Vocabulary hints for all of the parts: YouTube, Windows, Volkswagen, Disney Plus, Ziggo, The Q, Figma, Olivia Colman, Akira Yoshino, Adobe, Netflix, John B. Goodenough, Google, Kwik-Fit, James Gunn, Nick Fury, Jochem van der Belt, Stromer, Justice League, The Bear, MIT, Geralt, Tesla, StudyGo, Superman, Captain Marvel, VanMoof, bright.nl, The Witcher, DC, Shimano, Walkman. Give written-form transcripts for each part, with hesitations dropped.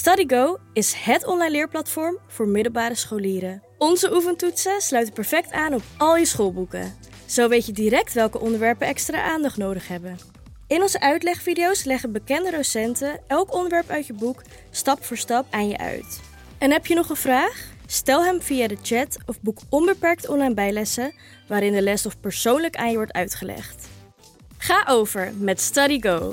StudyGo is het online leerplatform voor middelbare scholieren. Onze oefentoetsen sluiten perfect aan op al je schoolboeken. Zo weet je direct welke onderwerpen extra aandacht nodig hebben. In onze uitlegvideo's leggen bekende docenten elk onderwerp uit je boek stap voor stap aan je uit. En heb je nog een vraag? Stel hem via de chat of boek onbeperkt online bijlessen waarin de lesstof persoonlijk aan je wordt uitgelegd. Ga over met StudyGo!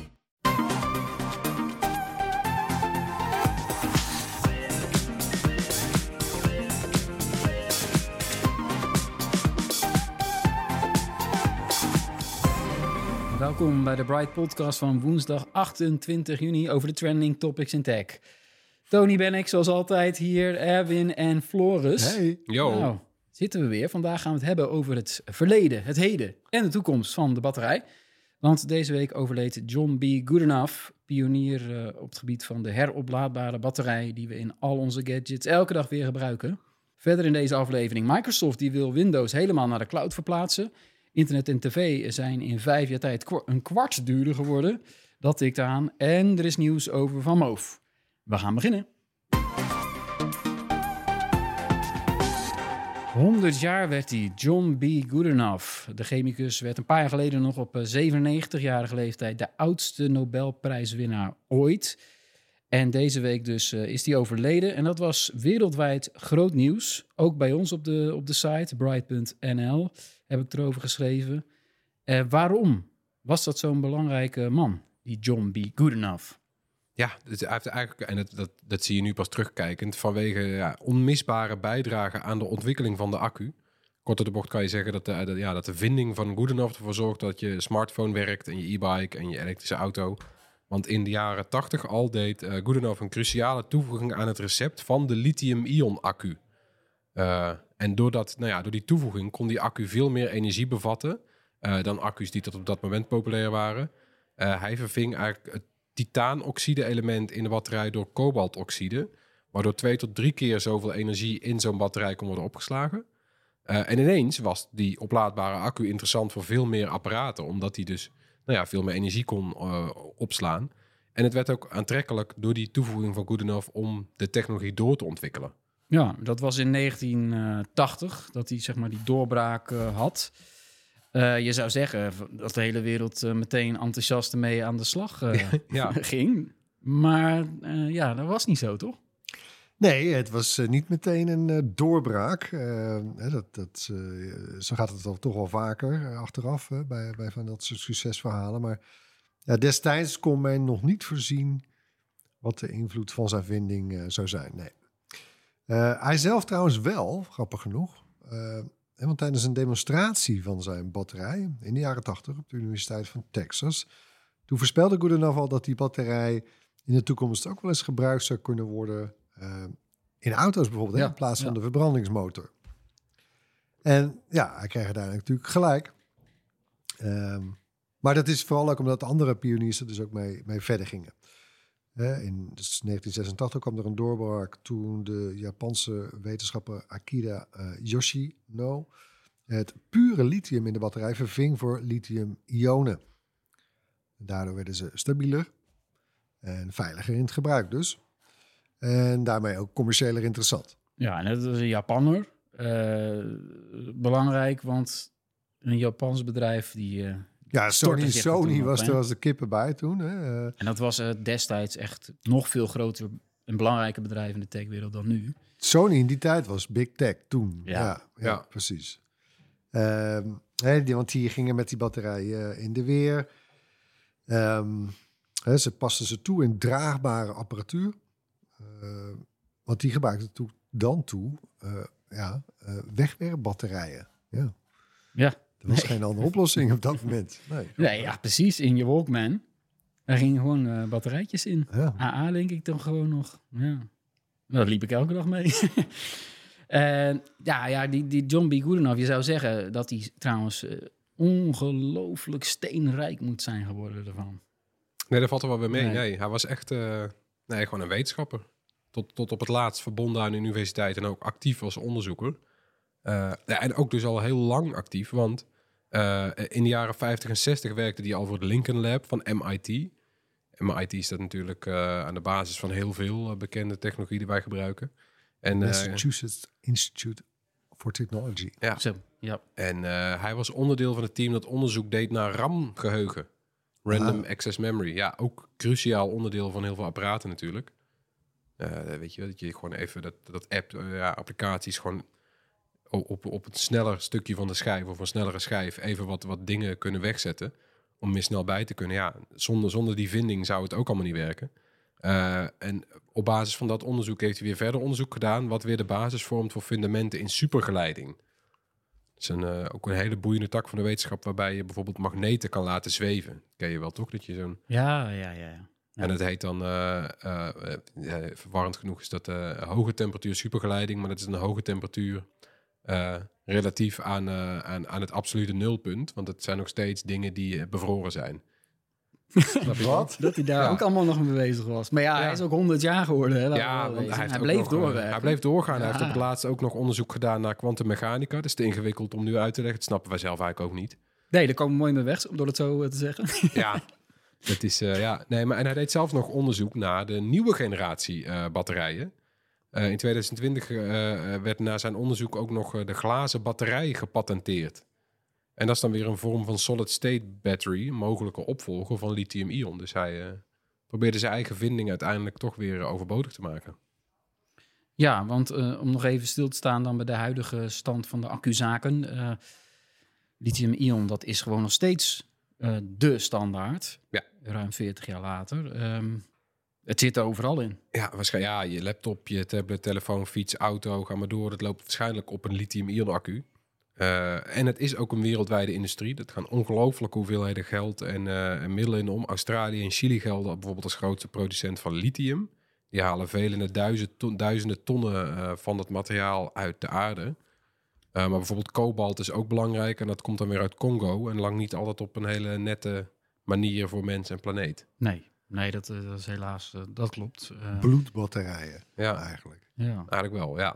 Welkom bij de Bright Podcast van woensdag 28 juni over de trending topics in tech. Tony ben ik, zoals altijd, hier, Erwin en Floris. Hey. Yo. Nou, zitten we weer. Vandaag gaan we het hebben over het verleden, het heden en de toekomst van de batterij. Want deze week overleed John B. Goodenough, pionier op het gebied van de heroplaadbare batterij die we in al onze gadgets elke dag weer gebruiken. Verder in deze aflevering, Microsoft die wil Windows helemaal naar de cloud verplaatsen. Internet en tv zijn in 5 jaar tijd een kwart duurder geworden. Dat tikt aan. En er is nieuws over VanMoof. We gaan beginnen. 100 jaar werd hij, John B. Goodenough. De chemicus werd een paar jaar geleden nog op 97-jarige leeftijd de oudste Nobelprijswinnaar ooit. En deze week dus is hij overleden. En dat was wereldwijd groot nieuws. Ook bij ons op de site, bright.nl, heb ik erover geschreven. Waarom was dat zo'n belangrijke man, die John B. Goodenough? Ja, dus hij heeft eigenlijk, en dat zie je nu pas terugkijkend, vanwege onmisbare bijdrage aan de ontwikkeling van de accu. Kort door de bocht kan je zeggen dat de vinding van Goodenough ervoor zorgt dat je smartphone werkt en je e-bike en je elektrische auto. Want in de jaren 80 al deed Goodenough een cruciale toevoeging aan het recept van de lithium-ion accu. En door die toevoeging kon die accu veel meer energie bevatten dan accu's die tot op dat moment populair waren. Hij verving eigenlijk het titaanoxide element in de batterij door kobaltoxide, waardoor 2 tot 3 keer zoveel energie in zo'n batterij kon worden opgeslagen. En ineens was die oplaadbare accu interessant voor veel meer apparaten, omdat die dus veel meer energie kon opslaan. En het werd ook aantrekkelijk door die toevoeging van Goodenough om de technologie door te ontwikkelen. Ja, dat was in 1980 dat hij die doorbraak had. Je zou zeggen dat de hele wereld meteen enthousiast mee aan de slag ging. Maar dat was niet zo, toch? Nee, het was niet meteen een doorbraak. Zo gaat het dan toch wel vaker achteraf bij van dat soort succesverhalen. Maar destijds kon men nog niet voorzien wat de invloed van zijn vinding zou zijn. Nee. Hij zelf trouwens wel, grappig genoeg. Want tijdens een demonstratie van zijn batterij in de jaren 80 op de Universiteit van Texas, toen voorspelde Goodenough al dat die batterij in de toekomst ook wel eens gebruikt zou kunnen worden in auto's bijvoorbeeld, in plaats van de verbrandingsmotor. En hij kreeg uiteindelijk natuurlijk gelijk. Maar dat is vooral ook omdat andere pioniers er dus ook mee verder gingen. In 1986 kwam er een doorbraak toen de Japanse wetenschapper Akira Yoshino het pure lithium in de batterij verving voor lithium-ionen. Daardoor werden ze stabieler en veiliger in het gebruik dus. En daarmee ook commerciëler interessant. Ja, en dat was een Japanner. Belangrijk, want een Japans bedrijf die... Sony was de kippen bij toen. Hè. En dat was destijds echt nog veel groter en belangrijker bedrijf in de techwereld dan nu. Sony in die tijd was big tech toen. Ja, precies. Want die gingen met die batterijen in de weer. Ze pasten ze toe in draagbare apparatuur. Want die gebruikten wegwerpbatterijen. Ja. Er was geen andere oplossing op dat moment. Nee, precies. In je Walkman. Daar gingen gewoon batterijtjes in. Ja. AA denk ik dan gewoon nog. Ja. Daar liep ik elke dag mee. Die John B. Goodenough, je zou zeggen dat hij trouwens ongelooflijk steenrijk moet zijn geworden ervan. Nee, dat valt er wel weer mee. Nee, hij was echt gewoon een wetenschapper. Tot op het laatst verbonden aan de universiteit en ook actief als onderzoeker. En ook dus al heel lang actief, want in de jaren 50 en 60 werkte hij al voor de Lincoln Lab van MIT. MIT staat natuurlijk aan de basis van heel veel bekende technologie die wij gebruiken. En, Massachusetts Institute for Technology. Ja. So, yeah. En hij was onderdeel van het team dat onderzoek deed naar RAM-geheugen. Random Access Memory. Ja, ook cruciaal onderdeel van heel veel apparaten natuurlijk. Weet je, dat je gewoon even dat app, applicaties gewoon op het sneller stukje van de schijf of een snellere schijf even wat dingen kunnen wegzetten om meer snel bij te kunnen. Ja, zonder die vinding zou het ook allemaal niet werken. En op basis van dat onderzoek heeft hij weer verder onderzoek gedaan wat weer de basis vormt voor fundamenten in supergeleiding. Dat is ook een hele boeiende tak van de wetenschap waarbij je bijvoorbeeld magneten kan laten zweven. Ken je wel toch? Dat je zo'n... Ja. En dat heet dan, verwarrend genoeg is dat hoge temperatuur supergeleiding, maar dat is een hoge temperatuur relatief aan het absolute nulpunt. Want het zijn nog steeds dingen die bevroren zijn. Wat? Dat hij daar ook allemaal nog mee bezig was. Maar hij is ook 100 jaar geworden. Hè, hij bleef doorgaan. Hij bleef doorgaan. Hij heeft op het laatst ook nog onderzoek gedaan naar kwantummechanica. Dat is te ingewikkeld om nu uit te leggen. Dat snappen wij zelf eigenlijk ook niet. Nee, daar komen we mooi mee weg, om dat zo te zeggen. Ja. Dat is, en hij deed zelf nog onderzoek naar de nieuwe generatie batterijen. In 2020 werd na zijn onderzoek ook nog de glazen batterij gepatenteerd. En dat is dan weer een vorm van solid-state battery, een mogelijke opvolger van lithium-ion. Dus hij probeerde zijn eigen vinding uiteindelijk toch weer overbodig te maken. Ja, want om nog even stil te staan dan bij de huidige stand van de accuzaken. Lithium-ion, dat is gewoon nog steeds... de standaard, ruim 40 jaar later. Het zit er overal in. Ja, waarschijnlijk. Ja, je laptop, je tablet, telefoon, fiets, auto, ga maar door. Het loopt waarschijnlijk op een lithium-ion-accu. En het is ook een wereldwijde industrie. Dat gaan ongelooflijke hoeveelheden geld en middelen in om. Australië en Chili gelden bijvoorbeeld als grootste producent van lithium. Die halen vele duizenden tonnen van dat materiaal uit de aarde. Maar bijvoorbeeld kobalt is ook belangrijk en dat komt dan weer uit Congo. En lang niet altijd op een hele nette manier voor mens en planeet. Nee, dat is helaas, dat klopt. Bloedbatterijen, eigenlijk. Ja. Eigenlijk wel, ja.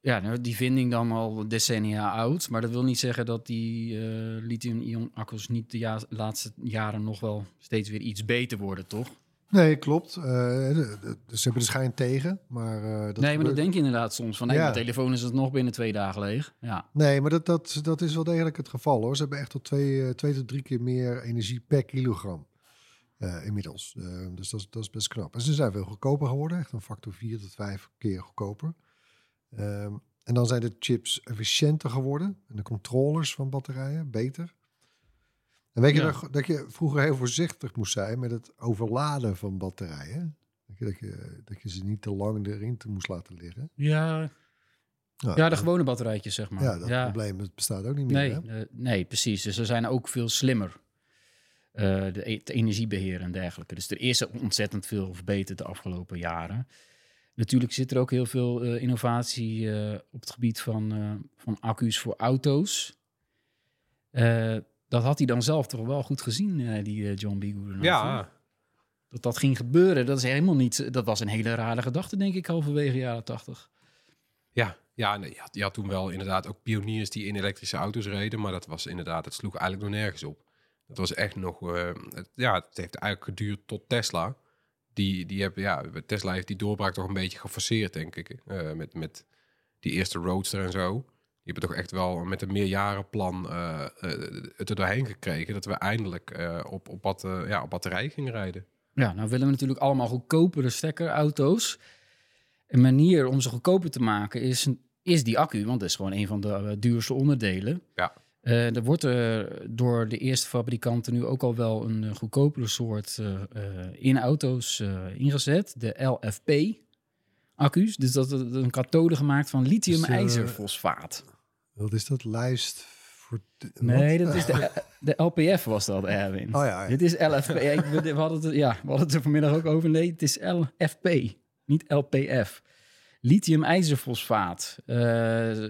Ja, nou, die vinding dan al decennia oud. Maar dat wil niet zeggen dat die lithium-ion-accu's niet de laatste jaren nog wel steeds weer iets beter worden, toch? Nee, klopt. Ze hebben de schijn tegen, maar... maar dat denk je inderdaad soms. Van, mijn telefoon is het nog binnen 2 dagen leeg. Ja. Nee, maar dat is wel degelijk het geval, hoor. Ze hebben echt tot 2 tot 3 keer meer energie per kilogram inmiddels. Dus dat is best knap. En ze zijn veel goedkoper geworden. Echt een factor 4 tot 5 keer goedkoper. En dan zijn de chips efficiënter geworden. En de controllers van batterijen beter. En weet je dat je vroeger heel voorzichtig moest zijn met het overladen van batterijen? Dat je ze niet te lang erin moest laten liggen. Ja, de gewone batterijtjes, zeg maar. Ja, dat probleem dat bestaat ook niet meer. Nee, precies. Dus ze zijn ook veel slimmer. Het energiebeheer en dergelijke. Dus er is ontzettend veel verbeterd de afgelopen jaren. Natuurlijk zit er ook heel veel innovatie op het gebied van accu's voor auto's. Dat had hij dan zelf toch wel goed gezien, die John B. Goodenough. Ja. Dat ging gebeuren, dat is helemaal niet... Dat was een hele rare gedachte, denk ik, halverwege jaren 80. Je had toen wel inderdaad ook pioniers die in elektrische auto's reden... maar het sloeg eigenlijk nog nergens op. Dat was echt nog... het heeft eigenlijk geduurd tot Tesla. Tesla heeft die doorbraak toch een beetje geforceerd, denk ik. Met die eerste Roadster en zo... Je hebt toch echt wel met een meerjarenplan het er doorheen gekregen... dat we eindelijk op batterij gingen rijden. Ja, nou willen we natuurlijk allemaal goedkopere stekkerauto's. Een manier om ze goedkoper te maken is die accu... want dat is gewoon een van de duurste onderdelen. Ja. Er wordt door de eerste fabrikanten nu ook al wel een goedkopere soort in auto's ingezet. De LFP-accu's. Dus dat is een kathode gemaakt van lithium-ijzerfosfaat. Wat is dat? Lijst voor de, nee, dat is de LPF was dat, Erwin. Oh ja. Dit is LFP. We hadden het er vanmiddag ook over. Nee, het is LFP, niet LPF. Lithium-ijzerfosfaat.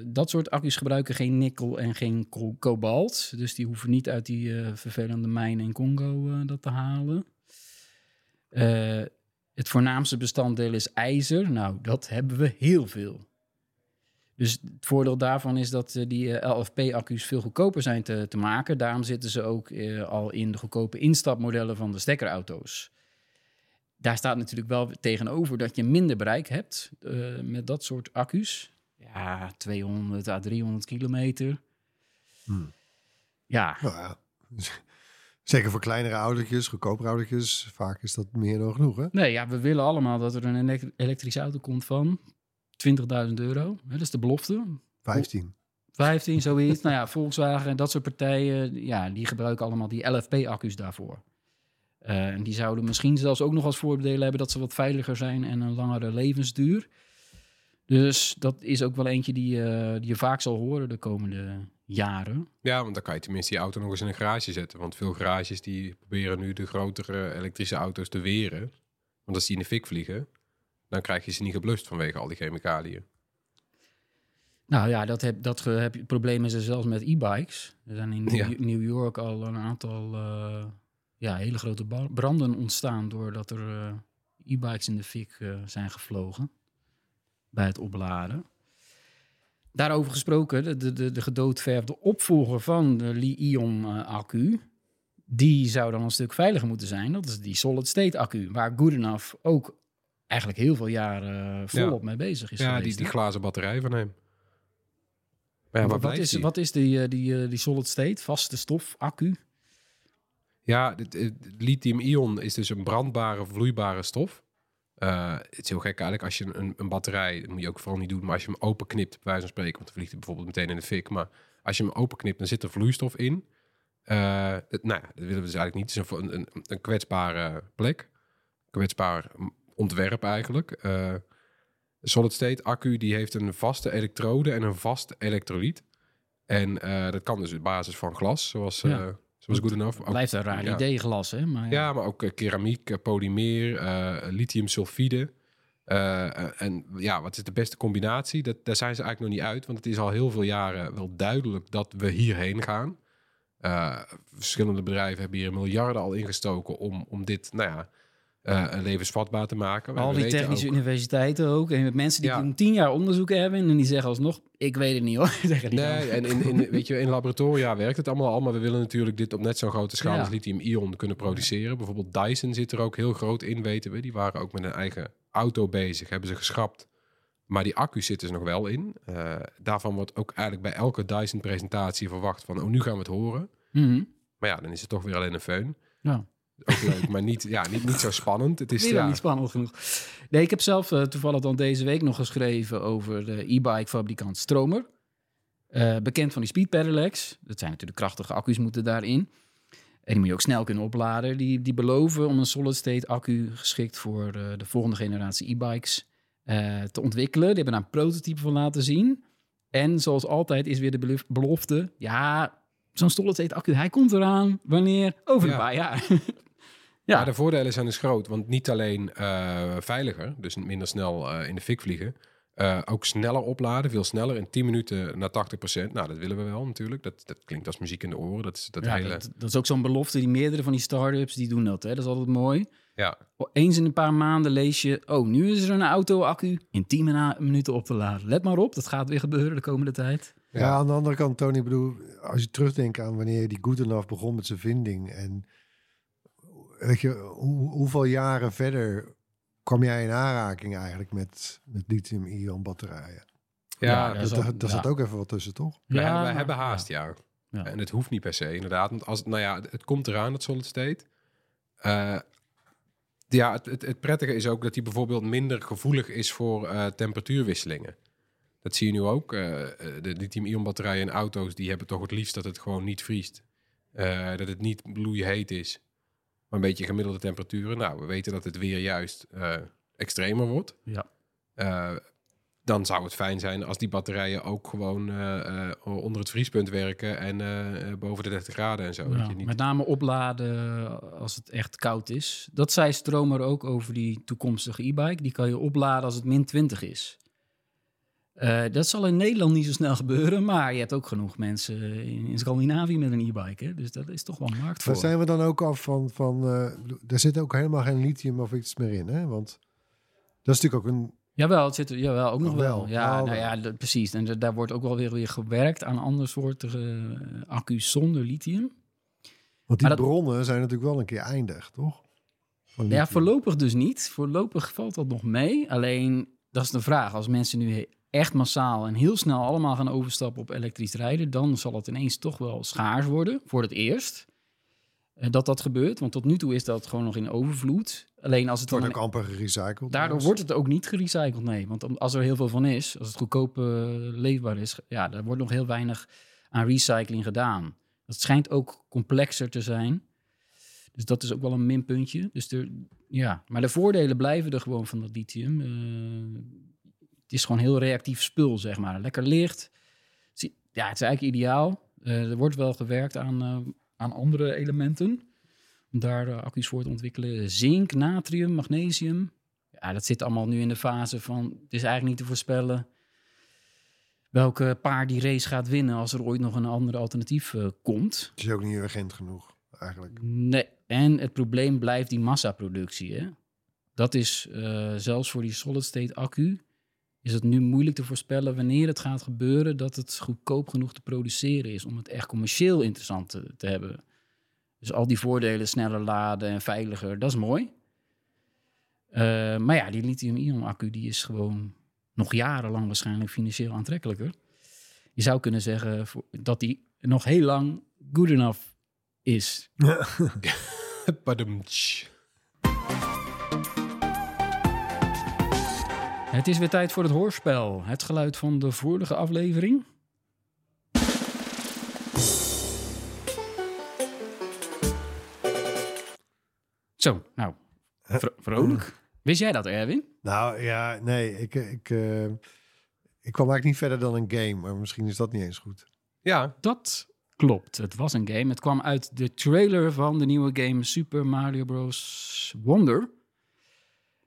Dat soort accu's gebruiken geen nikkel en geen kobalt. Dus die hoeven niet uit die vervelende mijnen in Congo dat te halen. Het voornaamste bestanddeel is ijzer. Nou, dat hebben we heel veel. Dus het voordeel daarvan is dat die LFP-accu's veel goedkoper zijn te maken. Daarom zitten ze ook al in de goedkope instapmodellen van de stekkerauto's. Daar staat natuurlijk wel tegenover dat je minder bereik hebt met dat soort accu's. Ja, 200 à 300 kilometer. Ja. Nou ja. Zeker voor kleinere autootjes, goedkopere autootjes. Vaak is dat meer dan genoeg, hè? Nee, ja, we willen allemaal dat er een elektrische auto komt van €20.000. Hè, dat is de belofte. 15, zoiets. Nou ja, Volkswagen en dat soort partijen, ja, die gebruiken allemaal die LFP-accu's daarvoor. En die zouden misschien zelfs ook nog als voordelen hebben dat ze wat veiliger zijn en een langere levensduur. Dus dat is ook wel eentje die je vaak zal horen de komende jaren. Ja, want dan kan je tenminste die auto nog eens in een garage zetten. Want veel garages die proberen nu de grotere elektrische auto's te weren. Want als die in de fik vliegen, dan krijg je ze niet geblust vanwege al die chemicaliën. Nou ja, dat probleem is er zelfs met e-bikes. Er zijn in New York al een aantal hele grote branden ontstaan doordat er e-bikes in de fik zijn gevlogen bij het opladen. Daarover gesproken, de gedoodverfde opvolger van de Li-ion-accu, die zou dan een stuk veiliger moeten zijn. Dat is die solid-state-accu, waar Goodenough ook eigenlijk heel veel jaren volop mee bezig is. Ja, die glazen batterij van hem. Maar ja, wat is die solid-state, vaste stof-accu? Ja, lithium-ion is dus een brandbare, vloeibare stof. Het is heel gek eigenlijk. Als je een batterij, dat moet je ook vooral niet doen, maar als je hem openknipt, bij wijze van spreken, want dan vliegt hij bijvoorbeeld meteen in de fik. Maar als je hem openknipt, dan zit er vloeistof in. Dat willen we dus eigenlijk niet. Het is een kwetsbare plek. Kwetsbaar ontwerp eigenlijk. Solid-state accu die heeft een vaste elektrode en een vast elektrolyt. En dat kan dus op basis van glas, zoals... Was goed enough. Het blijft een raar idee, glas, hè? Maar ja, maar ook keramiek, polymeer, lithiumsulfide. En ja, wat is de beste combinatie? Daar zijn ze eigenlijk nog niet uit, want het is al heel veel jaren wel duidelijk dat we hierheen gaan. Verschillende bedrijven hebben hier miljarden al ingestoken om dit, levensvatbaar te maken. Al die technische universiteiten ook. En met mensen die doen 10 jaar onderzoek hebben en die zeggen alsnog, ik weet het niet hoor. Nee, en in laboratoria werkt het allemaal, maar we willen natuurlijk dit op net zo'n grote schaal als lithium-ion kunnen produceren. Bijvoorbeeld Dyson zit er ook heel groot in, weten we. Die waren ook met een eigen auto bezig, hebben ze geschrapt. Maar die accu's zitten er nog wel in. Daarvan wordt ook eigenlijk bij elke Dyson-presentatie verwacht van, nu gaan we het horen. Mm-hmm. Maar ja, dan is het toch weer alleen een föhn. Ja. Ook leuk, maar niet zo spannend. Het is niet spannend genoeg. Nee, ik heb zelf toevallig dan deze week nog geschreven over de e-bike fabrikant Stromer. Bekend van die speed pedelecs. Dat zijn natuurlijk krachtige accu's moeten daarin. En die moet je ook snel kunnen opladen. Die beloven om een solid-state accu geschikt voor de volgende generatie e-bikes te ontwikkelen. Die hebben daar een prototype van laten zien. En zoals altijd is weer de belofte... ja, zo'n solid-state accu, hij komt eraan wanneer? Over een paar jaar. Ja. Maar de voordelen zijn dus groot, want niet alleen veiliger, dus minder snel in de fik vliegen, ook sneller opladen, veel sneller, in 10 minuten naar 80%. Nou, dat willen we wel natuurlijk. Dat klinkt als muziek in de oren. Dat is ook zo'n belofte, die meerdere van die start-ups, die doen dat. Hè? Dat is altijd mooi. Ja. Eens in een paar maanden lees je, nu is er een auto-accu in 10 minuten op te laden. Let maar op, dat gaat weer gebeuren de komende tijd. Ja, aan de andere kant, Tony, bedoel, als je terugdenkt aan wanneer die Goodenough begon met zijn vinding en... Weet je, hoeveel jaren verder kwam jij in aanraking eigenlijk met lithium-ion batterijen? Ja, daar zat ook even wat tussen, toch? Ja, we hebben haast, ja. En het hoeft niet per se, inderdaad. Want het komt eraan, dat solid state. Het prettige is ook dat die bijvoorbeeld minder gevoelig is voor temperatuurwisselingen. Dat zie je nu ook. De lithium-ion batterijen in auto's, die hebben toch het liefst dat het gewoon niet vriest. Dat het niet bloeiheet is. Maar een beetje gemiddelde temperaturen. Nou, we weten dat het weer juist extremer wordt. Ja. dan zou het fijn zijn als die batterijen ook gewoon onder het vriespunt werken en boven de 30 graden en zo. Ja, dat je niet... Met name opladen als het echt koud is. Dat zei Stromer ook over die toekomstige e-bike. Die kan je opladen als het min 20 is. Dat zal in Nederland niet zo snel gebeuren, maar je hebt ook genoeg mensen in Scandinavië met een e-bike. Hè? Dus dat is toch wel een markt voor. Daar zijn we dan ook af er zit ook helemaal geen lithium of iets meer in, hè? Want dat is natuurlijk ook een... Jawel, het zit er ook nog wel. Ja, nou ja, precies. En daar wordt ook wel weer gewerkt aan andere soorten accu's zonder lithium. Want die bronnen zijn natuurlijk wel een keer eindig, toch? Ja, voorlopig dus niet. Voorlopig valt dat nog mee. Alleen, dat is de vraag. Als mensen nu echt massaal en heel snel allemaal gaan overstappen op elektrisch rijden, dan zal het ineens toch wel schaars worden, voor het eerst, dat gebeurt. Want tot nu toe is dat gewoon nog in overvloed. Alleen als het wordt ook amper gerecycled. Daardoor wordt het ook niet gerecycled, nee. Want als er heel veel van is, als het goedkoop leefbaar is, ja, daar wordt nog heel weinig aan recycling gedaan. Dat schijnt ook complexer te zijn. Dus dat is ook wel een minpuntje. Dus maar de voordelen blijven er gewoon van dat lithium. Het is gewoon heel reactief spul, zeg maar. Lekker licht. Ja, het is eigenlijk ideaal. Er wordt wel gewerkt aan andere elementen. Om daar accu's voor te ontwikkelen. Zink, natrium, magnesium. Ja, dat zit allemaal nu in de fase van... Het is eigenlijk niet te voorspellen welke paar die race gaat winnen als er ooit nog een andere alternatief komt. Het is ook niet urgent genoeg, eigenlijk. Nee, en het probleem blijft die massaproductie. Hè? Dat is zelfs voor die solid-state accu... is het nu moeilijk te voorspellen wanneer het gaat gebeuren... dat het goedkoop genoeg te produceren is... om het echt commercieel interessant te hebben. Dus al die voordelen, sneller laden en veiliger, dat is mooi. Maar ja, die lithium-ion-accu die is gewoon nog jarenlang waarschijnlijk financieel aantrekkelijker. Je zou kunnen zeggen dat die nog heel lang good enough is. Het is weer tijd voor het hoorspel. Het geluid van de vorige aflevering. Zo, nou, vrolijk. Wist jij dat, Erwin? Nou ja, nee, ik kwam eigenlijk niet verder dan een game. Maar misschien is dat niet eens goed. Ja, dat klopt. Het was een game. Het kwam uit de trailer van de nieuwe game Super Mario Bros. Wonder.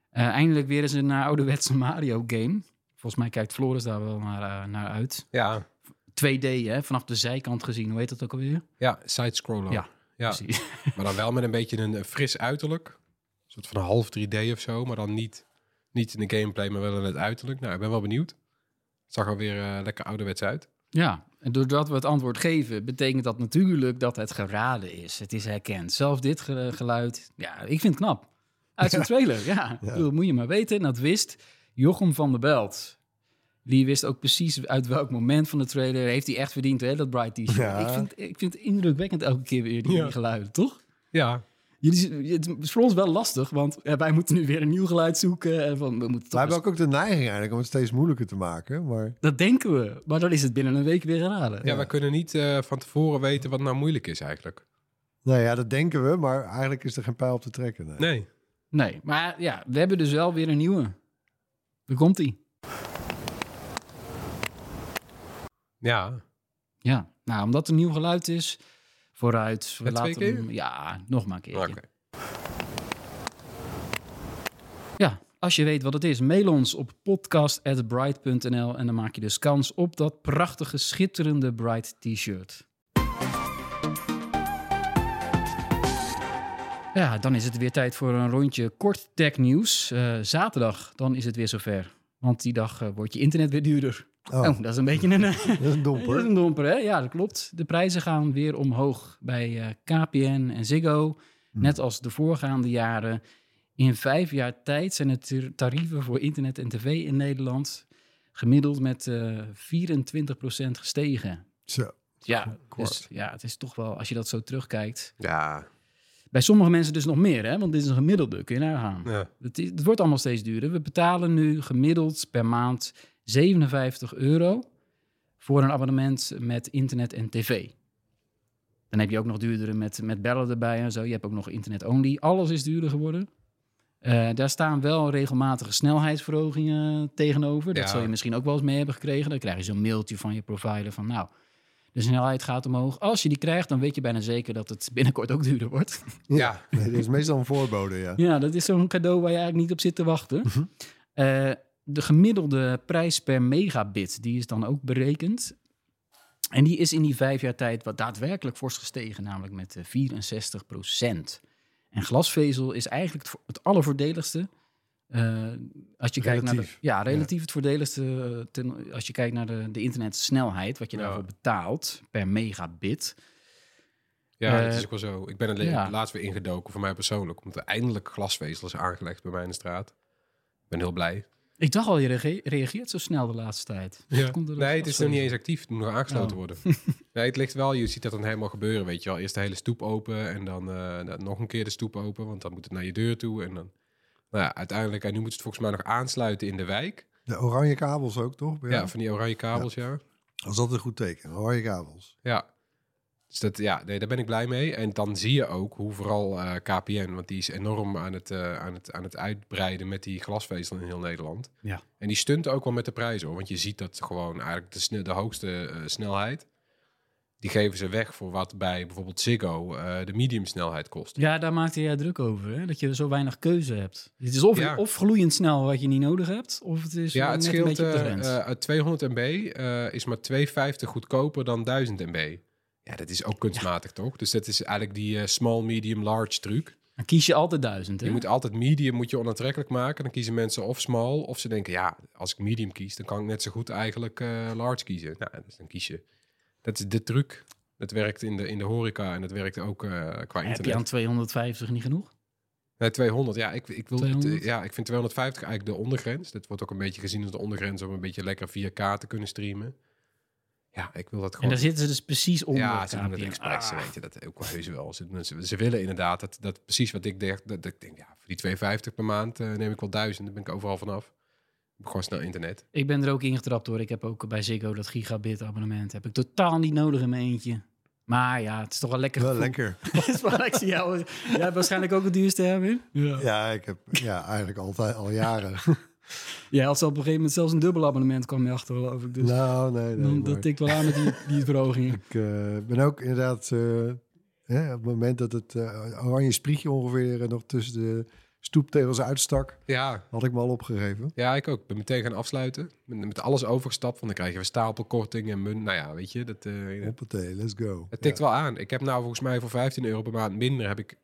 Eindelijk weer eens een ouderwetse Mario game. Volgens mij kijkt Floris daar wel naar uit. Ja. 2D, hè? Vanaf de zijkant gezien. Hoe heet dat ook alweer? Ja, side-scroller. Ja, precies. Maar dan wel met een beetje een fris uiterlijk. Een soort van half 3D of zo. Maar dan niet in de gameplay, maar wel in het uiterlijk. Nou, ik ben wel benieuwd. Het zag alweer lekker ouderwets uit. Ja, en doordat we het antwoord geven... betekent dat natuurlijk dat het geraden is. Het is herkend. Zelfs dit geluid. Ja, ik vind het knap. Uit zijn trailer, ja. Dat moet je maar weten. En dat wist Jochem van der Belt. Die wist ook precies uit welk moment van de trailer... heeft hij echt verdiend, hè, dat Bright T-shirt. Ja. Ik vind het indrukwekkend elke keer weer die geluiden, toch? Ja. Het is voor ons wel lastig, want wij moeten nu weer een nieuw geluid zoeken. En we hebben ook de neiging eigenlijk om het steeds moeilijker te maken. Maar... Dat denken we, maar dan is het binnen een week weer geraden. Ja, wij kunnen niet van tevoren weten wat nou moeilijk is eigenlijk. Nou ja, dat denken we, maar eigenlijk is er geen pijl op te trekken. Nee, maar ja, we hebben dus wel weer een nieuwe. Daar komt-ie. Ja, nou, omdat er nieuw geluid is, vooruit. We laten twee keer? Ja, nog maar een keer. Okay. Ja, als je weet wat het is, mail ons op podcast@bright.nl en dan maak je dus kans op dat prachtige, schitterende Bright T-shirt. Ja, dan is het weer tijd voor een rondje kort technieuws. Zaterdag, dan is het weer zover. Want die dag wordt je internet weer duurder. Oh, dat is een beetje een... domper. Dat is een domper, hè? Ja, dat klopt. De prijzen gaan weer omhoog bij KPN en Ziggo. Net als de voorgaande jaren. In 5 jaar tijd zijn de tarieven voor internet en tv in Nederland... gemiddeld met 24% gestegen. Zo. Ja, dus, ja, het is toch wel, als je dat zo terugkijkt... Ja... Bij sommige mensen dus nog meer, hè? Want dit is een gemiddelde, kun je nagaan. Ja. Het wordt allemaal steeds duurder. We betalen nu gemiddeld per maand €57 voor een abonnement met internet en tv. Dan heb je ook nog duurdere met bellen erbij en zo. Je hebt ook nog internet-only. Alles is duurder geworden. Daar staan wel regelmatige snelheidsverhogingen tegenover. Dat zul je misschien ook wel eens mee hebben gekregen. Dan krijg je zo'n mailtje van je provider van... nou, de snelheid gaat omhoog. Als je die krijgt, dan weet je bijna zeker dat het binnenkort ook duurder wordt. Ja, dat is meestal een voorbode, ja. Ja, dat is zo'n cadeau waar je eigenlijk niet op zit te wachten. Mm-hmm. De gemiddelde prijs per megabit, die is dan ook berekend. En die is in die 5 jaar tijd wat daadwerkelijk fors gestegen, namelijk met 64%. En glasvezel is eigenlijk het allervoordeligste. Als je kijkt naar de, het voordeligste als je kijkt naar de internetsnelheid, wat je daarvoor betaalt per megabit. Ja, dat is ook wel zo. Ik ben er laatst weer ingedoken, voor mij persoonlijk, omdat er eindelijk glasvezel is aangelegd bij mij in de straat. Ik ben heel blij. Ik dacht al, je reageert zo snel de laatste tijd. Ja. Nee, het is nog niet eens actief. Het moet nog aangesloten worden. Nee, het ligt wel. Je ziet dat dan helemaal gebeuren, weet je wel. Eerst de hele stoep open en dan nog een keer de stoep open. Want dan moet het naar je deur toe. En dan, nou ja, uiteindelijk... En nu moet het volgens mij nog aansluiten in de wijk. De oranje kabels ook, toch? Ja, van die oranje kabels, ja. Dat is altijd een goed teken. Oranje kabels. Ja. Dus dat, daar ben ik blij mee. En dan zie je ook hoe vooral KPN... want die is enorm aan het uitbreiden met die glasvezel in heel Nederland. Ja. En die stunt ook wel met de prijzen, hoor. Want je ziet dat gewoon eigenlijk de hoogste snelheid... die geven ze weg voor wat bij bijvoorbeeld Ziggo de mediumsnelheid kost. Ja, daar maakte jij druk over, hè? Dat je zo weinig keuze hebt. Het is of gloeiend snel wat je niet nodig hebt, of het is het scheelt, een beetje op de grens. 200 MB is maar 2,50 goedkoper dan 1000 MB. Ja, dat is ook kunstmatig, toch? Dus dat is eigenlijk die small, medium, large truc. Dan kies je altijd 1000, hè? Je moet altijd medium moet je onaantrekkelijk maken. Dan kiezen mensen of small, of ze denken... ja, als ik medium kies, dan kan ik net zo goed eigenlijk large kiezen. Nou, dus dan kies je... Dat is de truc. Dat werkt in de horeca en dat werkt ook qua internet. Heb je aan 250 niet genoeg? Nee, 200. Ja, ik vind 250 eigenlijk de ondergrens. Dat wordt ook een beetje gezien als de ondergrens... om een beetje lekker 4K te kunnen streamen. Ja, ik wil dat gewoon... En daar zitten ze dus precies onder. Ja, ze doen het expres, weet je. Dat ook wel heus wel. Ze willen inderdaad dat precies wat ik dacht... dat ik denk, voor die 250 per maand neem ik wel 1000. Dan ben ik overal vanaf. Gewoon snel internet. Ik ben er ook ingetrapt, hoor. Ik heb ook bij Ziggo dat gigabit abonnement. Heb ik totaal niet nodig in mijn eentje. Maar ja, het is toch wel lekker. Wel lekker. Jij hebt waarschijnlijk ook het duurste hebben. Ja, ik heb eigenlijk altijd al jaren... Ja, als op een gegeven moment zelfs een dubbel abonnement kwam je achter, geloof ik. Dus nee, dat tikt wel aan met die verhoging. Ik ben ook inderdaad... op het moment dat het oranje sprietje ongeveer nog tussen de stoeptegels uitstak... Ja. Had ik me al opgegeven. Ja, ik ook. Ben meteen gaan afsluiten. Met alles overgestapt, want dan krijg je weer stapelkorting en munt. Nou ja, weet je. Dat, hoppatee, let's go. Het tikt wel aan. Ik heb nou volgens mij voor €15 per maand minder... heb ik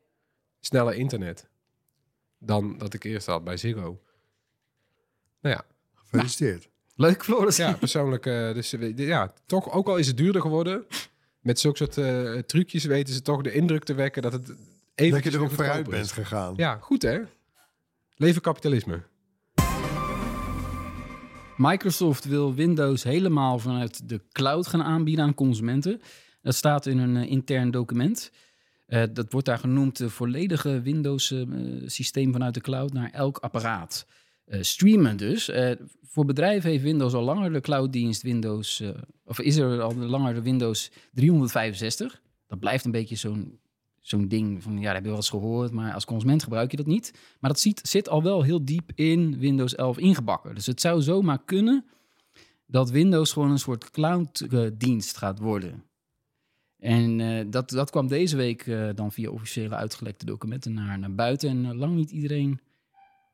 sneller internet dan dat ik eerst had bij Ziggo. Nou ja. Gefeliciteerd. Nou, leuk, Floris. Ja, persoonlijk. Dus toch, ook al is het duurder geworden... met zulke soort trucjes weten ze toch de indruk te wekken... dat het even dat je er ook vooruit bent gegaan. Ja, goed hè. Leven kapitalisme. Microsoft wil Windows helemaal vanuit de cloud gaan aanbieden aan consumenten. Dat staat in een intern document... dat wordt daar genoemd de volledige Windows systeem vanuit de cloud naar elk apparaat. Streamen dus. Voor bedrijven heeft Windows al langer de clouddienst Windows... of is er al langer de Windows 365. Dat blijft een beetje zo'n ding van... ja, dat heb je wel eens gehoord, maar als consument gebruik je dat niet. Maar dat zit al wel heel diep in Windows 11 ingebakken. Dus het zou zomaar kunnen dat Windows gewoon een soort clouddienst gaat worden. En dat kwam deze week dan via officiële uitgelekte documenten naar buiten. En lang niet iedereen...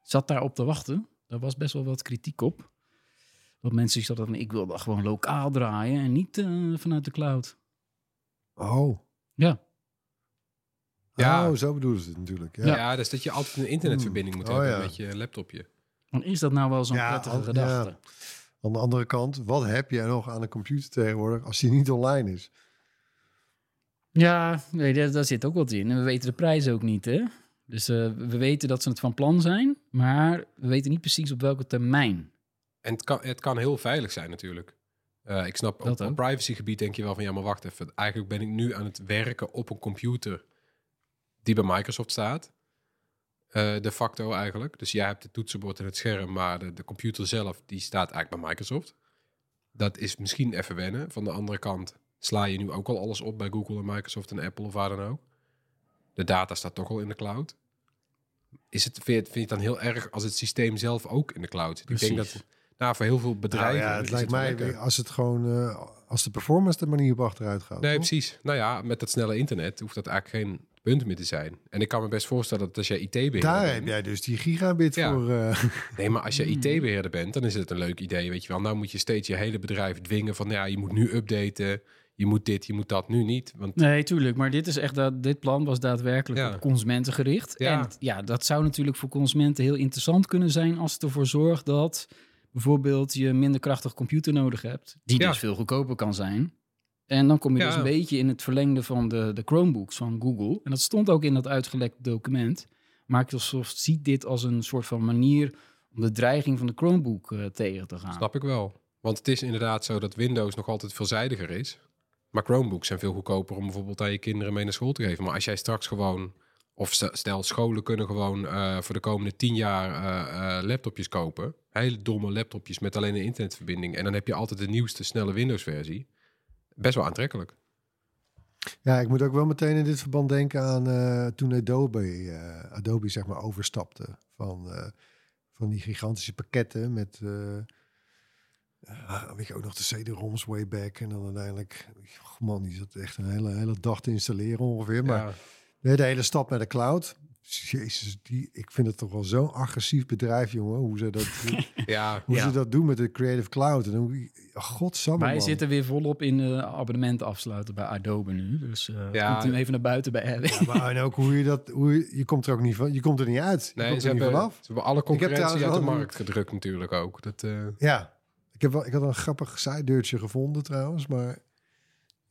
zat daar op te wachten. Daar was best wel wat kritiek op. Dat mensen zeiden van, ik wil dat gewoon lokaal draaien... en niet vanuit de cloud. Oh. Ja. Zo bedoelen ze het natuurlijk. Ja. Ja, dus dat je altijd een internetverbinding moet hebben met je laptopje. Dan is dat nou wel zo'n prettige gedachte. Ja. Aan de andere kant, wat heb jij nog aan een computer tegenwoordig... als die niet online is? Ja, nee, daar zit ook wat in. En we weten de prijs ook niet, hè? Dus we weten dat ze het van plan zijn, maar we weten niet precies op welke termijn. En het kan heel veilig zijn natuurlijk. Ik snap, dat op privacygebied denk je wel van, ja, maar wacht even. Eigenlijk ben ik nu aan het werken op een computer die bij Microsoft staat. De facto eigenlijk. Dus jij hebt het toetsenbord en het scherm, maar de computer zelf, die staat eigenlijk bij Microsoft. Dat is misschien even wennen. Van de andere kant sla je nu ook al alles op bij Google en Microsoft en Apple of waar dan ook. De data staat toch al in de cloud. Vind je het dan heel erg als het systeem zelf ook in de cloud? Precies. Ik denk dat voor heel veel bedrijven... Nou ja, het lijkt mij als het gewoon... als de performance er maar niet op achteruit gaat. Nee, precies. Nou ja, met dat snelle internet hoeft dat eigenlijk geen punt meer te zijn. En ik kan me best voorstellen dat als jij IT-beheerder bent... heb jij dus die gigabit voor... Nee, maar als je IT-beheerder bent, dan is het een leuk idee, weet je wel. Nou moet je steeds je hele bedrijf dwingen van... ja, je moet nu updaten, je moet dit, je moet dat, nu niet. Want... Nee, tuurlijk. Maar dit is echt dit plan was daadwerkelijk op consumenten gericht. Ja. En dat zou natuurlijk voor consumenten heel interessant kunnen zijn... als het ervoor zorgt dat... bijvoorbeeld je minder krachtig computer nodig hebt... die dus veel goedkoper kan zijn. En dan kom je dus een beetje in het verlengde van de Chromebooks van Google. En dat stond ook in dat uitgelekte document. Microsoft ziet dit als een soort van manier... om de dreiging van de Chromebook tegen te gaan. Snap ik wel. Want het is inderdaad zo dat Windows nog altijd veelzijdiger is. Maar Chromebooks zijn veel goedkoper... om bijvoorbeeld aan je kinderen mee naar school te geven. Maar als jij straks gewoon... of stel, scholen kunnen gewoon voor de komende 10 jaar laptopjes kopen. Hele domme laptopjes met alleen een internetverbinding. En dan heb je altijd de nieuwste, snelle Windows-versie. Best wel aantrekkelijk. Ja, ik moet ook wel meteen in dit verband denken aan toen Adobe zeg maar overstapte. Van die gigantische pakketten met... weet je ook nog de CD-ROMs way back. En dan uiteindelijk... Man, die zat echt een hele dag te installeren ongeveer. Maar... Ja. De hele stap naar de cloud. Jezus, ik vind het toch wel zo'n agressief bedrijf, jongen. Hoe ze dat doen, ze dat doen met de Creative Cloud. En godsamme, wij zitten weer volop in abonnementen afsluiten bij Adobe nu. Dus komt u even naar buiten bij Adobe. Ja, maar en ook je komt er ook niet van. Je komt er niet uit. Nee, ze hebben alle concurrentie uit de markt gedrukt natuurlijk ook. Ik had een grappig zijdeurtje gevonden trouwens, maar...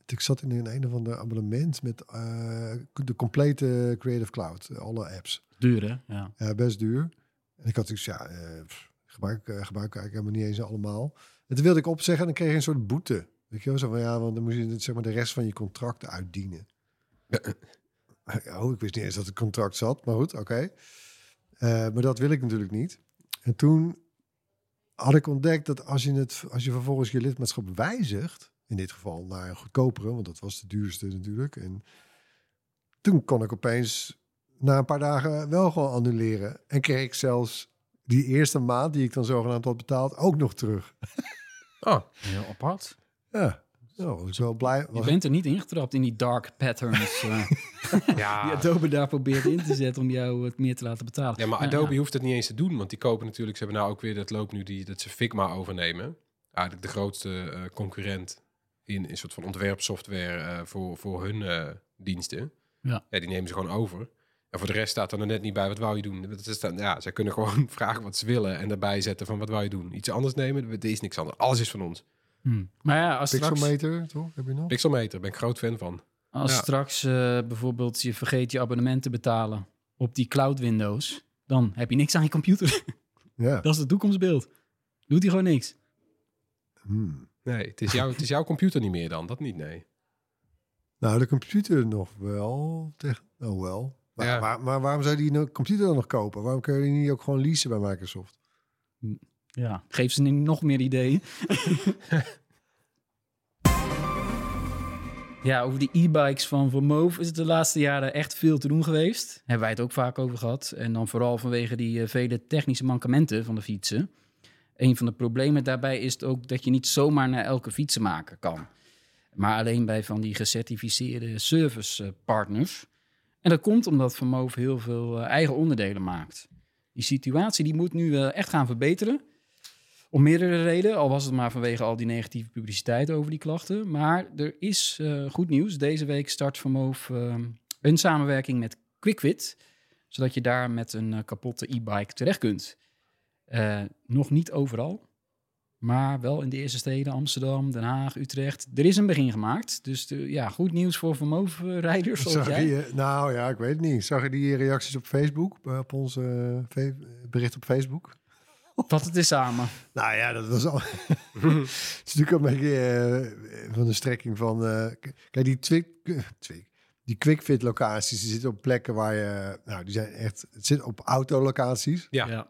Ik zat in een of ander abonnement met de complete Creative Cloud. Alle apps. Duur, hè? Ja, best duur. En ik had dus, gebruik eigenlijk helemaal niet eens allemaal. En toen wilde ik opzeggen en dan kreeg je een soort boete. Weet je wel? Zo van, want dan moest je zeg maar de rest van je contract uitdienen. Ik wist niet eens dat het contract zat, maar goed, oké. Maar dat wil ik natuurlijk niet. En toen had ik ontdekt dat als je vervolgens je lidmaatschap wijzigt... In dit geval naar een goedkopere, want dat was de duurste natuurlijk. En toen kon ik opeens na een paar dagen wel gewoon annuleren. En kreeg ik zelfs die eerste maand die ik dan zogenaamd had betaald ook nog terug. Oh, heel apart. Ja, was wel blij. Je bent er niet ingetrapt in die dark patterns. Die Adobe daar probeert in te zetten om jou het meer te laten betalen. Ja, maar Adobe hoeft het niet eens te doen, want die kopen natuurlijk... Ze hebben nou ook weer dat loopt nu dat ze Figma overnemen. Eigenlijk de grootste concurrent... in een soort van ontwerpsoftware voor hun diensten. Ja. Ja, die nemen ze gewoon over. En voor de rest staat er net niet bij, wat wou je doen? Dat is dan, zij kunnen gewoon vragen wat ze willen... en daarbij zetten van, wat wou je doen? Iets anders nemen? Er is niks anders. Alles is van ons. Maar als Pixelmeter, toch? Heb je nog? Pixelmeter, ben ik groot fan van. Als straks bijvoorbeeld je vergeet je abonnement te betalen... op die cloud Windows, dan heb je niks aan je computer. Ja. Dat is het toekomstbeeld. Doet hij gewoon niks. Nee, het is jouw computer niet meer dan. Dat niet, nee. Nou, de computer nog wel. Wel. Maar waarom zou je die computer dan nog kopen? Waarom kun je die niet ook gewoon leasen bij Microsoft? Ja, geef ze nog meer ideeën. Over die e-bikes van VanMoof is het de laatste jaren echt veel te doen geweest. Hebben wij het ook vaak over gehad. En dan vooral vanwege die vele technische mankementen van de fietsen. Een van de problemen daarbij is het ook dat je niet zomaar naar elke fietsenmaker kan. Maar alleen bij van die gecertificeerde servicepartners. En dat komt omdat VanMoof heel veel eigen onderdelen maakt. Die situatie die moet nu echt gaan verbeteren. Om meerdere redenen, al was het maar vanwege al die negatieve publiciteit over die klachten. Maar er is goed nieuws. Deze week start VanMoof een samenwerking met Kwik-Fit. Zodat je daar met een kapotte e-bike terecht kunt. Nog niet overal, maar wel in de eerste steden, Amsterdam, Den Haag, Utrecht. Er is een begin gemaakt, dus goed nieuws voor VanMoof-rijders. Ik weet het niet. Zag je die reacties op Facebook, op ons bericht op Facebook? Vat het is samen. Nou ja, dat was al... Het is natuurlijk al een beetje van de strekking van... Kijk, die Kwik-Fit locaties, die zitten op plekken waar je... Nou, die zijn echt... Het zit op autolocaties. Ja.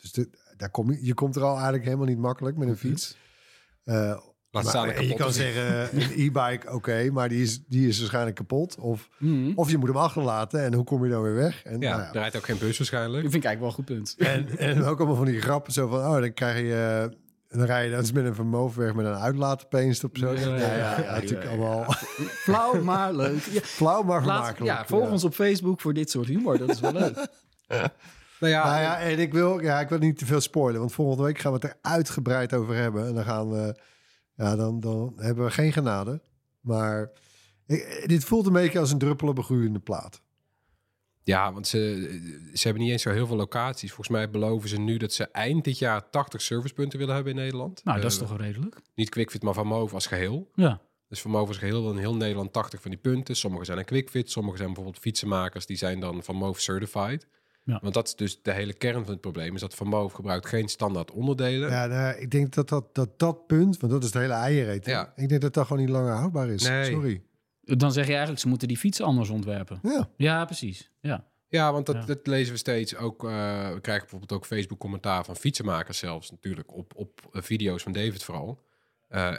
Dus daar kom je komt er al eigenlijk helemaal niet makkelijk met een fiets. Maar je kan zeggen, een e-bike, oké, maar die is waarschijnlijk kapot. Of je moet hem achterlaten en hoe kom je dan weer weg? En, er rijdt ook geen bus waarschijnlijk. Dat vind ik eigenlijk wel een goed punt. En ook allemaal van die grappen zo van, dan krijg je... En dan rij je dus met een vermogen weg met een uitlaatpeenst op zo. Natuurlijk allemaal... Ja. Flauw, maar leuk. Ja. Flauw, maar vermakelijk. Volg ons op Facebook voor dit soort humor. Dat is wel leuk. En ik wil niet te veel spoilen. Want volgende week gaan we het er uitgebreid over hebben. En dan gaan we... Dan hebben we geen genade. Maar dit voelt een beetje als een druppel op een gloeiende plaat. Ja, want ze hebben niet eens zo heel veel locaties. Volgens mij beloven ze nu dat ze eind dit jaar 80 servicepunten willen hebben in Nederland. Nou, dat is toch wel redelijk? Niet Kwik-Fit, maar VanMoof als geheel. Ja. Dus VanMoof als geheel wil in heel Nederland 80 van die punten. Sommige zijn een Kwik-Fit, sommige zijn bijvoorbeeld fietsenmakers. Die zijn dan VanMoof certified. Ja. Want dat is dus de hele kern van het probleem. Is dat VanMoof gebruikt geen standaard onderdelen. Ja, ik denk dat punt, want dat is de hele eierreet. Ja. Ik denk dat dat gewoon niet langer houdbaar is. Nee. Sorry. Dan zeg je eigenlijk, ze moeten die fiets anders ontwerpen. Ja, precies. Ja, want dat lezen we steeds ook. We krijgen bijvoorbeeld ook Facebook-commentaar van fietsenmakers zelfs natuurlijk op video's van David vooral.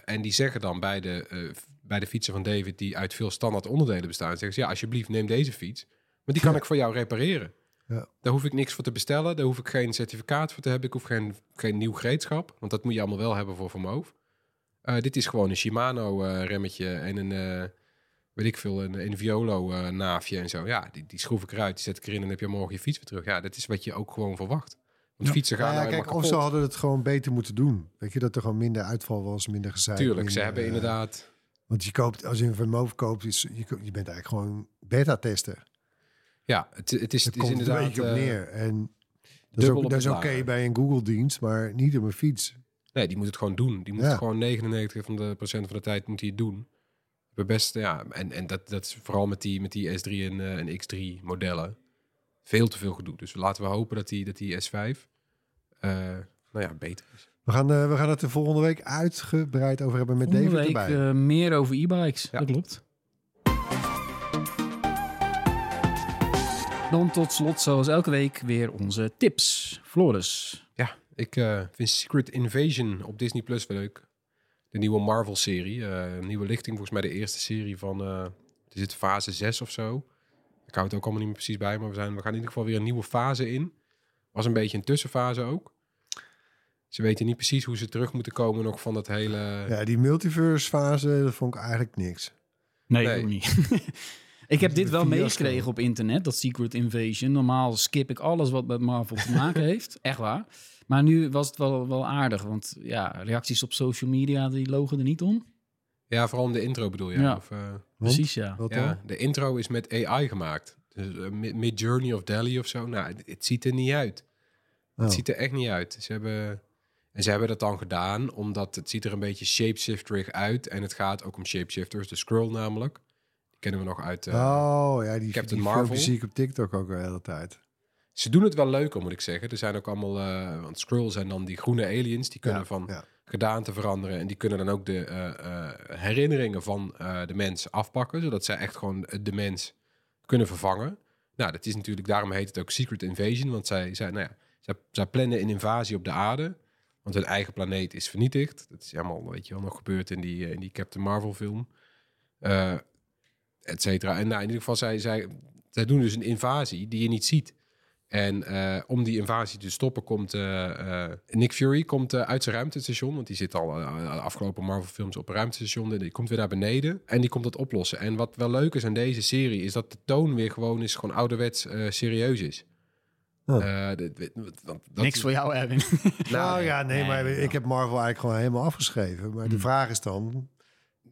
En die zeggen dan bij de fietsen van David die uit veel standaard onderdelen bestaan. Zeggen ze, ja, alsjeblieft, neem deze fiets. Want die kan ik voor jou repareren. Ja. Daar hoef ik niks voor te bestellen. Daar hoef ik geen certificaat voor te hebben. Ik hoef geen nieuw gereedschap. Want dat moet je allemaal wel hebben voor VanMoof. Dit is gewoon een Shimano remmetje en een... weet ik veel, een Violo-naafje en zo. Ja, die schroef ik eruit, die zet ik erin en heb je morgen je fiets weer terug. Ja, dat is wat je ook gewoon verwacht. Want fietsen gaan nou helemaal kapot. Of ze hadden het gewoon beter moeten doen. Weet je, dat er gewoon minder uitval was, minder gezeik. Tuurlijk, minder, ze hebben inderdaad... Want je koopt, als je een VanMoof koopt, je bent eigenlijk gewoon beta-tester. Ja, het is inderdaad... Komt een beetje op neer. En dat is oké bij een Google-dienst, maar niet op een fiets. Nee, die moet het gewoon doen. Die moet het gewoon 99% van de tijd moet hij het doen. We best, en dat is vooral met die S3 en X3 modellen veel te veel gedoe. Dus laten we hopen dat die S5 beter is. We gaan het er volgende week uitgebreid over hebben met David erbij. Meer over e-bikes, dat klopt. Dan tot slot, zoals elke week, weer onze tips. Floris. Ja, ik vind Secret Invasion op Disney Plus wel leuk. De nieuwe Marvel-serie. Een nieuwe lichting, volgens mij de eerste serie van... er zit fase 6 of zo. Ik hou het ook allemaal niet meer precies bij. Maar we gaan in ieder geval weer een nieuwe fase in. Was een beetje een tussenfase ook. Ze weten niet precies hoe ze terug moeten komen nog van dat hele... Ja, die multiverse-fase, dat vond ik eigenlijk niks. Nee. Ook niet. Ik heb dit wel meegekregen op internet, dat Secret Invasion. Normaal skip ik alles wat met Marvel te maken heeft. Echt waar. Maar nu was het wel aardig, want reacties op social media, die logen er niet om. Ja, vooral om de intro bedoel je? Ja, precies, ja. Ja, de intro is met AI gemaakt. Dus, Mid-Journey of Delhi of zo. Nou, het ziet er niet uit. Oh. Het ziet er echt niet uit. Ze hebben dat dan gedaan, omdat het ziet er een beetje shapeshifterig uit. En het gaat ook om shapeshifters, de Skrull namelijk. Die kennen we nog uit die Captain Marvel. Die zie ik op TikTok ook de hele tijd. Ze doen het wel leuker, moet ik zeggen. Er zijn ook allemaal... want Skrull zijn dan die groene aliens. Die kunnen van gedaante veranderen. En die kunnen dan ook de herinneringen van de mens afpakken. Zodat zij echt gewoon de mens kunnen vervangen. Nou, dat is natuurlijk... Daarom heet het ook Secret Invasion. Want zij plannen een invasie op de aarde. Want hun eigen planeet is vernietigd. Dat is helemaal, weet je wel, nog gebeurd in die Captain Marvel film. Et cetera. En in ieder geval, zij doen dus een invasie die je niet ziet. En om die invasie te stoppen komt Nick Fury uit zijn ruimtestation. Want die zit al de afgelopen Marvel films op een ruimtestation. Die komt weer naar beneden en die komt dat oplossen. En wat wel leuk is aan deze serie is dat de toon weer gewoon ouderwets serieus is. Oh. Niks voor jou, Erwin. Maar ik heb Marvel eigenlijk gewoon helemaal afgeschreven. Maar de vraag is dan...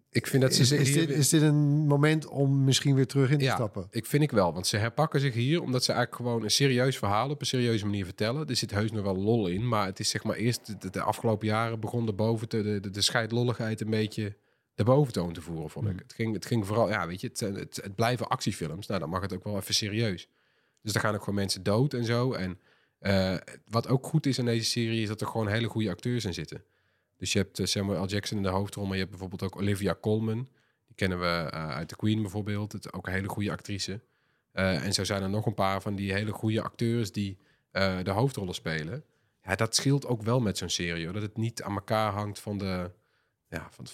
Ik vind dat is dit een moment om misschien weer terug in te stappen? Ik vind ik wel, want ze herpakken zich hier... omdat ze eigenlijk gewoon een serieus verhaal op een serieuze manier vertellen. Er zit heus nog wel lol in, maar het is zeg maar eerst... de afgelopen jaren begon de scheidlolligheid een beetje de boventoon te voeren, vond ik. Het ging vooral, het blijven actiefilms. Nou, dan mag het ook wel even serieus. Dus daar gaan ook gewoon mensen dood en zo. En wat ook goed is aan deze serie... is dat er gewoon hele goede acteurs in zitten. Dus je hebt Samuel L. Jackson in de hoofdrol... maar je hebt bijvoorbeeld ook Olivia Colman. Die kennen we uit The Queen bijvoorbeeld. Het is ook een hele goede actrice. En zo zijn er nog een paar van die hele goede acteurs... die de hoofdrollen spelen. Ja, dat scheelt ook wel met zo'n serie. Hoor. Dat het niet aan elkaar hangt van de... ja, van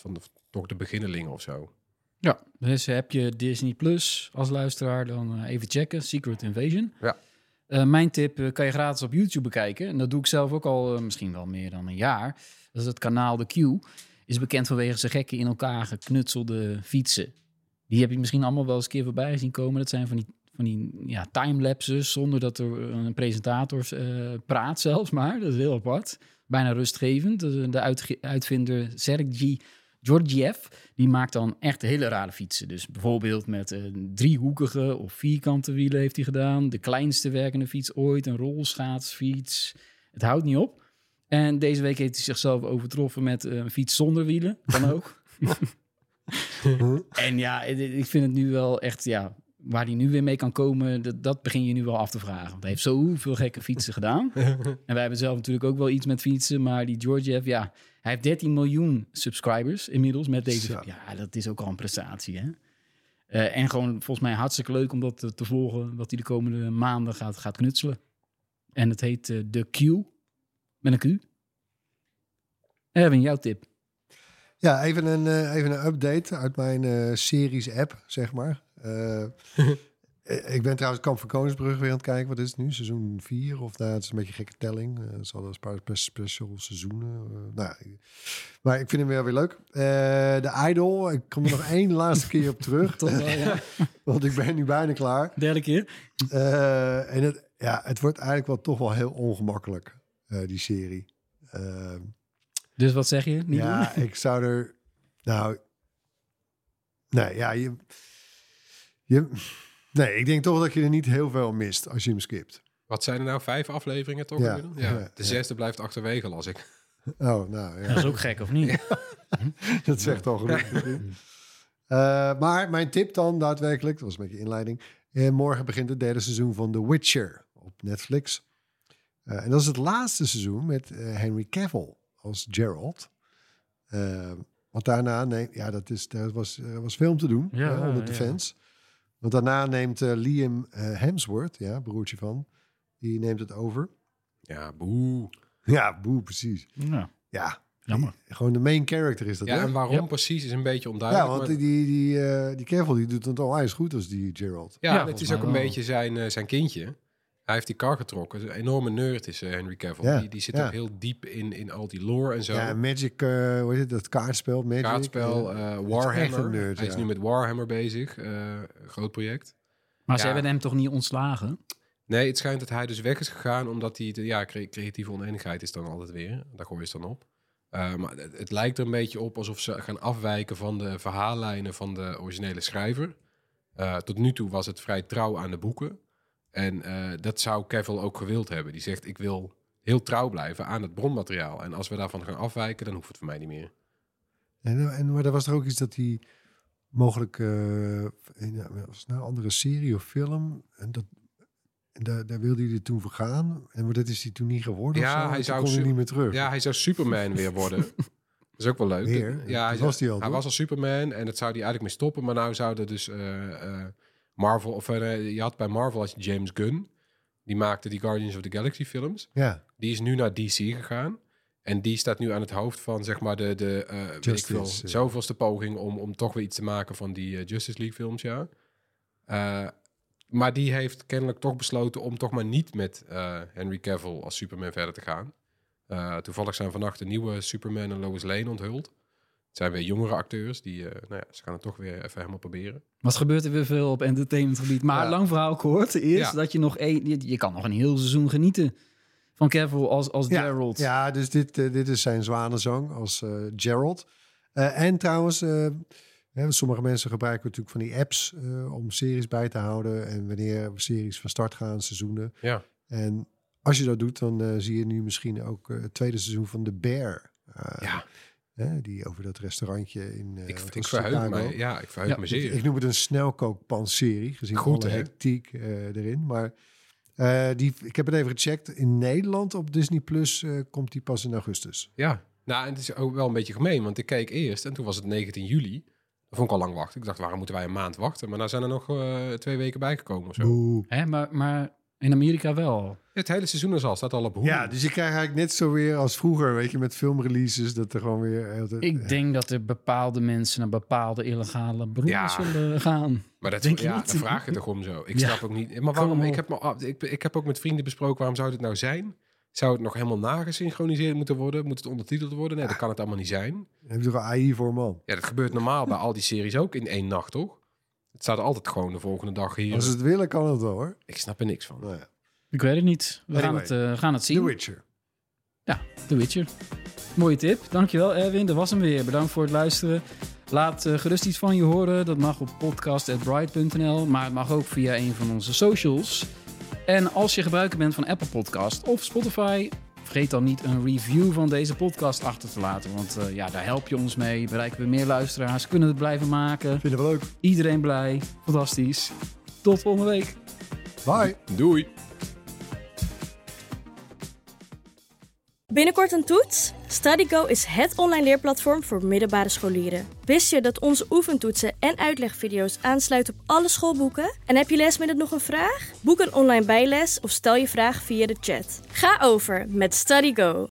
toch de beginnelingen of zo. Ja, dus heb je Disney Plus als luisteraar, dan even checken. Secret Invasion. Ja. Mijn tip kan je gratis op YouTube bekijken. En dat doe ik zelf ook al misschien wel meer dan een jaar. Dat is het kanaal The Q. Is bekend vanwege zijn gekke in elkaar geknutselde fietsen. Die heb je misschien allemaal wel eens een keer voorbij zien komen. Dat zijn van die timelapses zonder dat er een presentator praat zelfs maar. Dat is heel apart. Bijna rustgevend. De uitvinder Sergei Georgiev, die maakt dan echt hele rare fietsen. Dus bijvoorbeeld met driehoekige of vierkante wielen heeft hij gedaan. De kleinste werkende fiets ooit, een rolschaatsfiets. Het houdt niet op. En deze week heeft hij zichzelf overtroffen met een fiets zonder wielen. Kan ook. En ja, ik vind het nu wel echt... ja, waar hij nu weer mee kan komen, dat begin je nu wel af te vragen. Want hij heeft zoveel gekke fietsen gedaan. En wij hebben zelf natuurlijk ook wel iets met fietsen. Maar die Georgiev, ja, hij heeft 13 miljoen subscribers inmiddels met deze. Ja, dat is ook al een prestatie, hè? En gewoon volgens mij hartstikke leuk om dat te volgen, wat hij de komende maanden gaat knutselen. En het heet The Q, met een Q. Erwin, jouw tip? Ja, even een update uit mijn series-app, zeg maar. Ik ben trouwens Kamp van Koningsbrug weer aan het kijken. Wat is het nu? Seizoen 4? Of nou, het is een beetje een gekke telling. Het zal een paar special seizoenen. Maar ik vind hem weer leuk. De Idol. Ik kom er nog één laatste keer op terug. Tot wel, ja. Want ik ben nu bijna klaar. Derde keer. En het wordt eigenlijk wel toch wel heel ongemakkelijk, die serie. Dus wat zeg je? Niet ja, doen? Ik zou er... Nou... Nee, ja, nee, ik denk toch dat je er niet heel veel mist als je hem skipt. Wat zijn er nou 5 afleveringen toch? Ja. Ja. De 6e blijft achterwege, las ik. Oh, nou ja. Dat is ook gek, of niet? Ja. Dat zegt al genoeg. Ja. Maar mijn tip dan daadwerkelijk, dat was een beetje inleiding. Morgen begint het 3e seizoen van The Witcher op Netflix. En dat is het laatste seizoen met Henry Cavill als Geralt. Want daarna, was film te doen onder de fans. Want daarna neemt Liam Hemsworth, broertje van, die neemt het over. Ja, boe. Ja, boe, precies. Ja. Jammer. Gewoon de main character is dat. Ja, en waarom precies is een beetje onduidelijk. Ja, want maar... die Cavill die doet het al eens goed als die Geralt. Ja, het is ook een beetje zijn kindje. Hij heeft die kar getrokken. Een enorme nerd is Henry Cavill. Ja, die zit ook heel diep in al die lore en zo. Ja, Magic, hoe heet het? Dat kaartspel. Magic. Kaartspel, Warhammer. Nerd, hij is nu met Warhammer bezig. Groot project. Maar ze hebben hem toch niet ontslagen? Nee, het schijnt dat hij dus weg is gegaan... omdat hij, creatieve oneenigheid is dan altijd weer. Daar gooi je het dan op. Maar het lijkt er een beetje op alsof ze gaan afwijken... van de verhaallijnen van de originele schrijver. Tot nu toe was het vrij trouw aan de boeken... En dat zou Cavill ook gewild hebben. Die zegt, ik wil heel trouw blijven aan het bronmateriaal. En als we daarvan gaan afwijken, dan hoeft het voor mij niet meer. Maar er was er ook iets dat hij mogelijk... een andere serie of film... Daar wilde hij er toen voor gaan. En dat is hij toen niet geworden. Ja, hij zou niet meer terug. Ja, hij zou Superman weer worden. Dat is ook wel leuk. Hij was al Superman. En dat zou hij eigenlijk mee stoppen. Maar nou zouden dus... Marvel, of je had bij Marvel als James Gunn. Die maakte die Guardians of the Galaxy films. Ja. Die is nu naar DC gegaan. En die staat nu aan het hoofd van zeg maar de zoveelste poging om toch weer iets te maken van die Justice League films, ja. Maar die heeft kennelijk toch besloten om toch maar niet met Henry Cavill als Superman verder te gaan. Toevallig zijn vannacht de nieuwe Superman en Lois Lane onthuld. Het zijn weer jongere acteurs, die ze gaan het toch weer even helemaal proberen. Wat gebeurt er weer veel op entertainmentgebied? Maar lang verhaal kort, eerst dat je nog je kan nog een heel seizoen genieten van Cavill als Geralt. Ja, dus dit is zijn zwanenzang als Geralt. En trouwens, sommige mensen gebruiken natuurlijk van die apps om series bij te houden. En wanneer series van start gaan, seizoenen. Ja. En als je dat doet, dan zie je nu misschien ook het 2e seizoen van The Bear. Die over dat restaurantje in ik verheug me. Ja, ik verheug me zeer. Ik noem het een snelkookpanserie, gezien de hectiek erin. Maar ik heb het even gecheckt. In Nederland op Disney Plus komt die pas in augustus. Ja, nou, en het is ook wel een beetje gemeen. Want ik keek eerst en toen was het 19 juli. Dat vond ik al lang wachten. Ik dacht, waarom moeten wij een maand wachten? Maar nou zijn er nog 2 weken bijgekomen of zo. Maar In Amerika wel. Het hele seizoen is al, staat al op hoek. Ja, dus je krijgt eigenlijk net zo weer als vroeger, weet je, met filmreleases, dat er gewoon weer... Ik denk dat er bepaalde mensen naar bepaalde illegale beroepen zullen gaan. Maar dat denk ik niet. Dan vraag je toch om zo. Ik snap ook niet. Maar waarom? Ik heb ook met vrienden besproken, waarom zou dit nou zijn? Zou het nog helemaal nagesynchroniseerd moeten worden? Moet het ondertiteld worden? Nee, dat kan het allemaal niet zijn. Heb je toch een AI voor, man? Ja, dat gebeurt normaal bij al die series ook in één nacht, toch? Het staat altijd gewoon de volgende dag hier. Als ze het willen, kan het wel, hoor. Ik snap er niks van. Nou ja. Ik weet het niet. We gaan het zien. The Witcher. Ja, The Witcher. Mooie tip. Dankjewel, Erwin. Dat was hem weer. Bedankt voor het luisteren. Laat gerust iets van je horen. Dat mag op podcast@bright.nl. Maar het mag ook via een van onze socials. En als je gebruiker bent van Apple Podcast of Spotify... vergeet dan niet een review van deze podcast achter te laten. Want daar help je ons mee. Bereiken we meer luisteraars. Kunnen we het blijven maken. Vinden we leuk. Iedereen blij. Fantastisch. Tot volgende week. Bye. Doei. Binnenkort een toets? StudyGo is het online leerplatform voor middelbare scholieren. Wist je dat onze oefentoetsen en uitlegvideo's aansluiten op alle schoolboeken? En heb je lesmiddel nog een vraag? Boek een online bijles of stel je vraag via de chat. Ga over met StudyGo.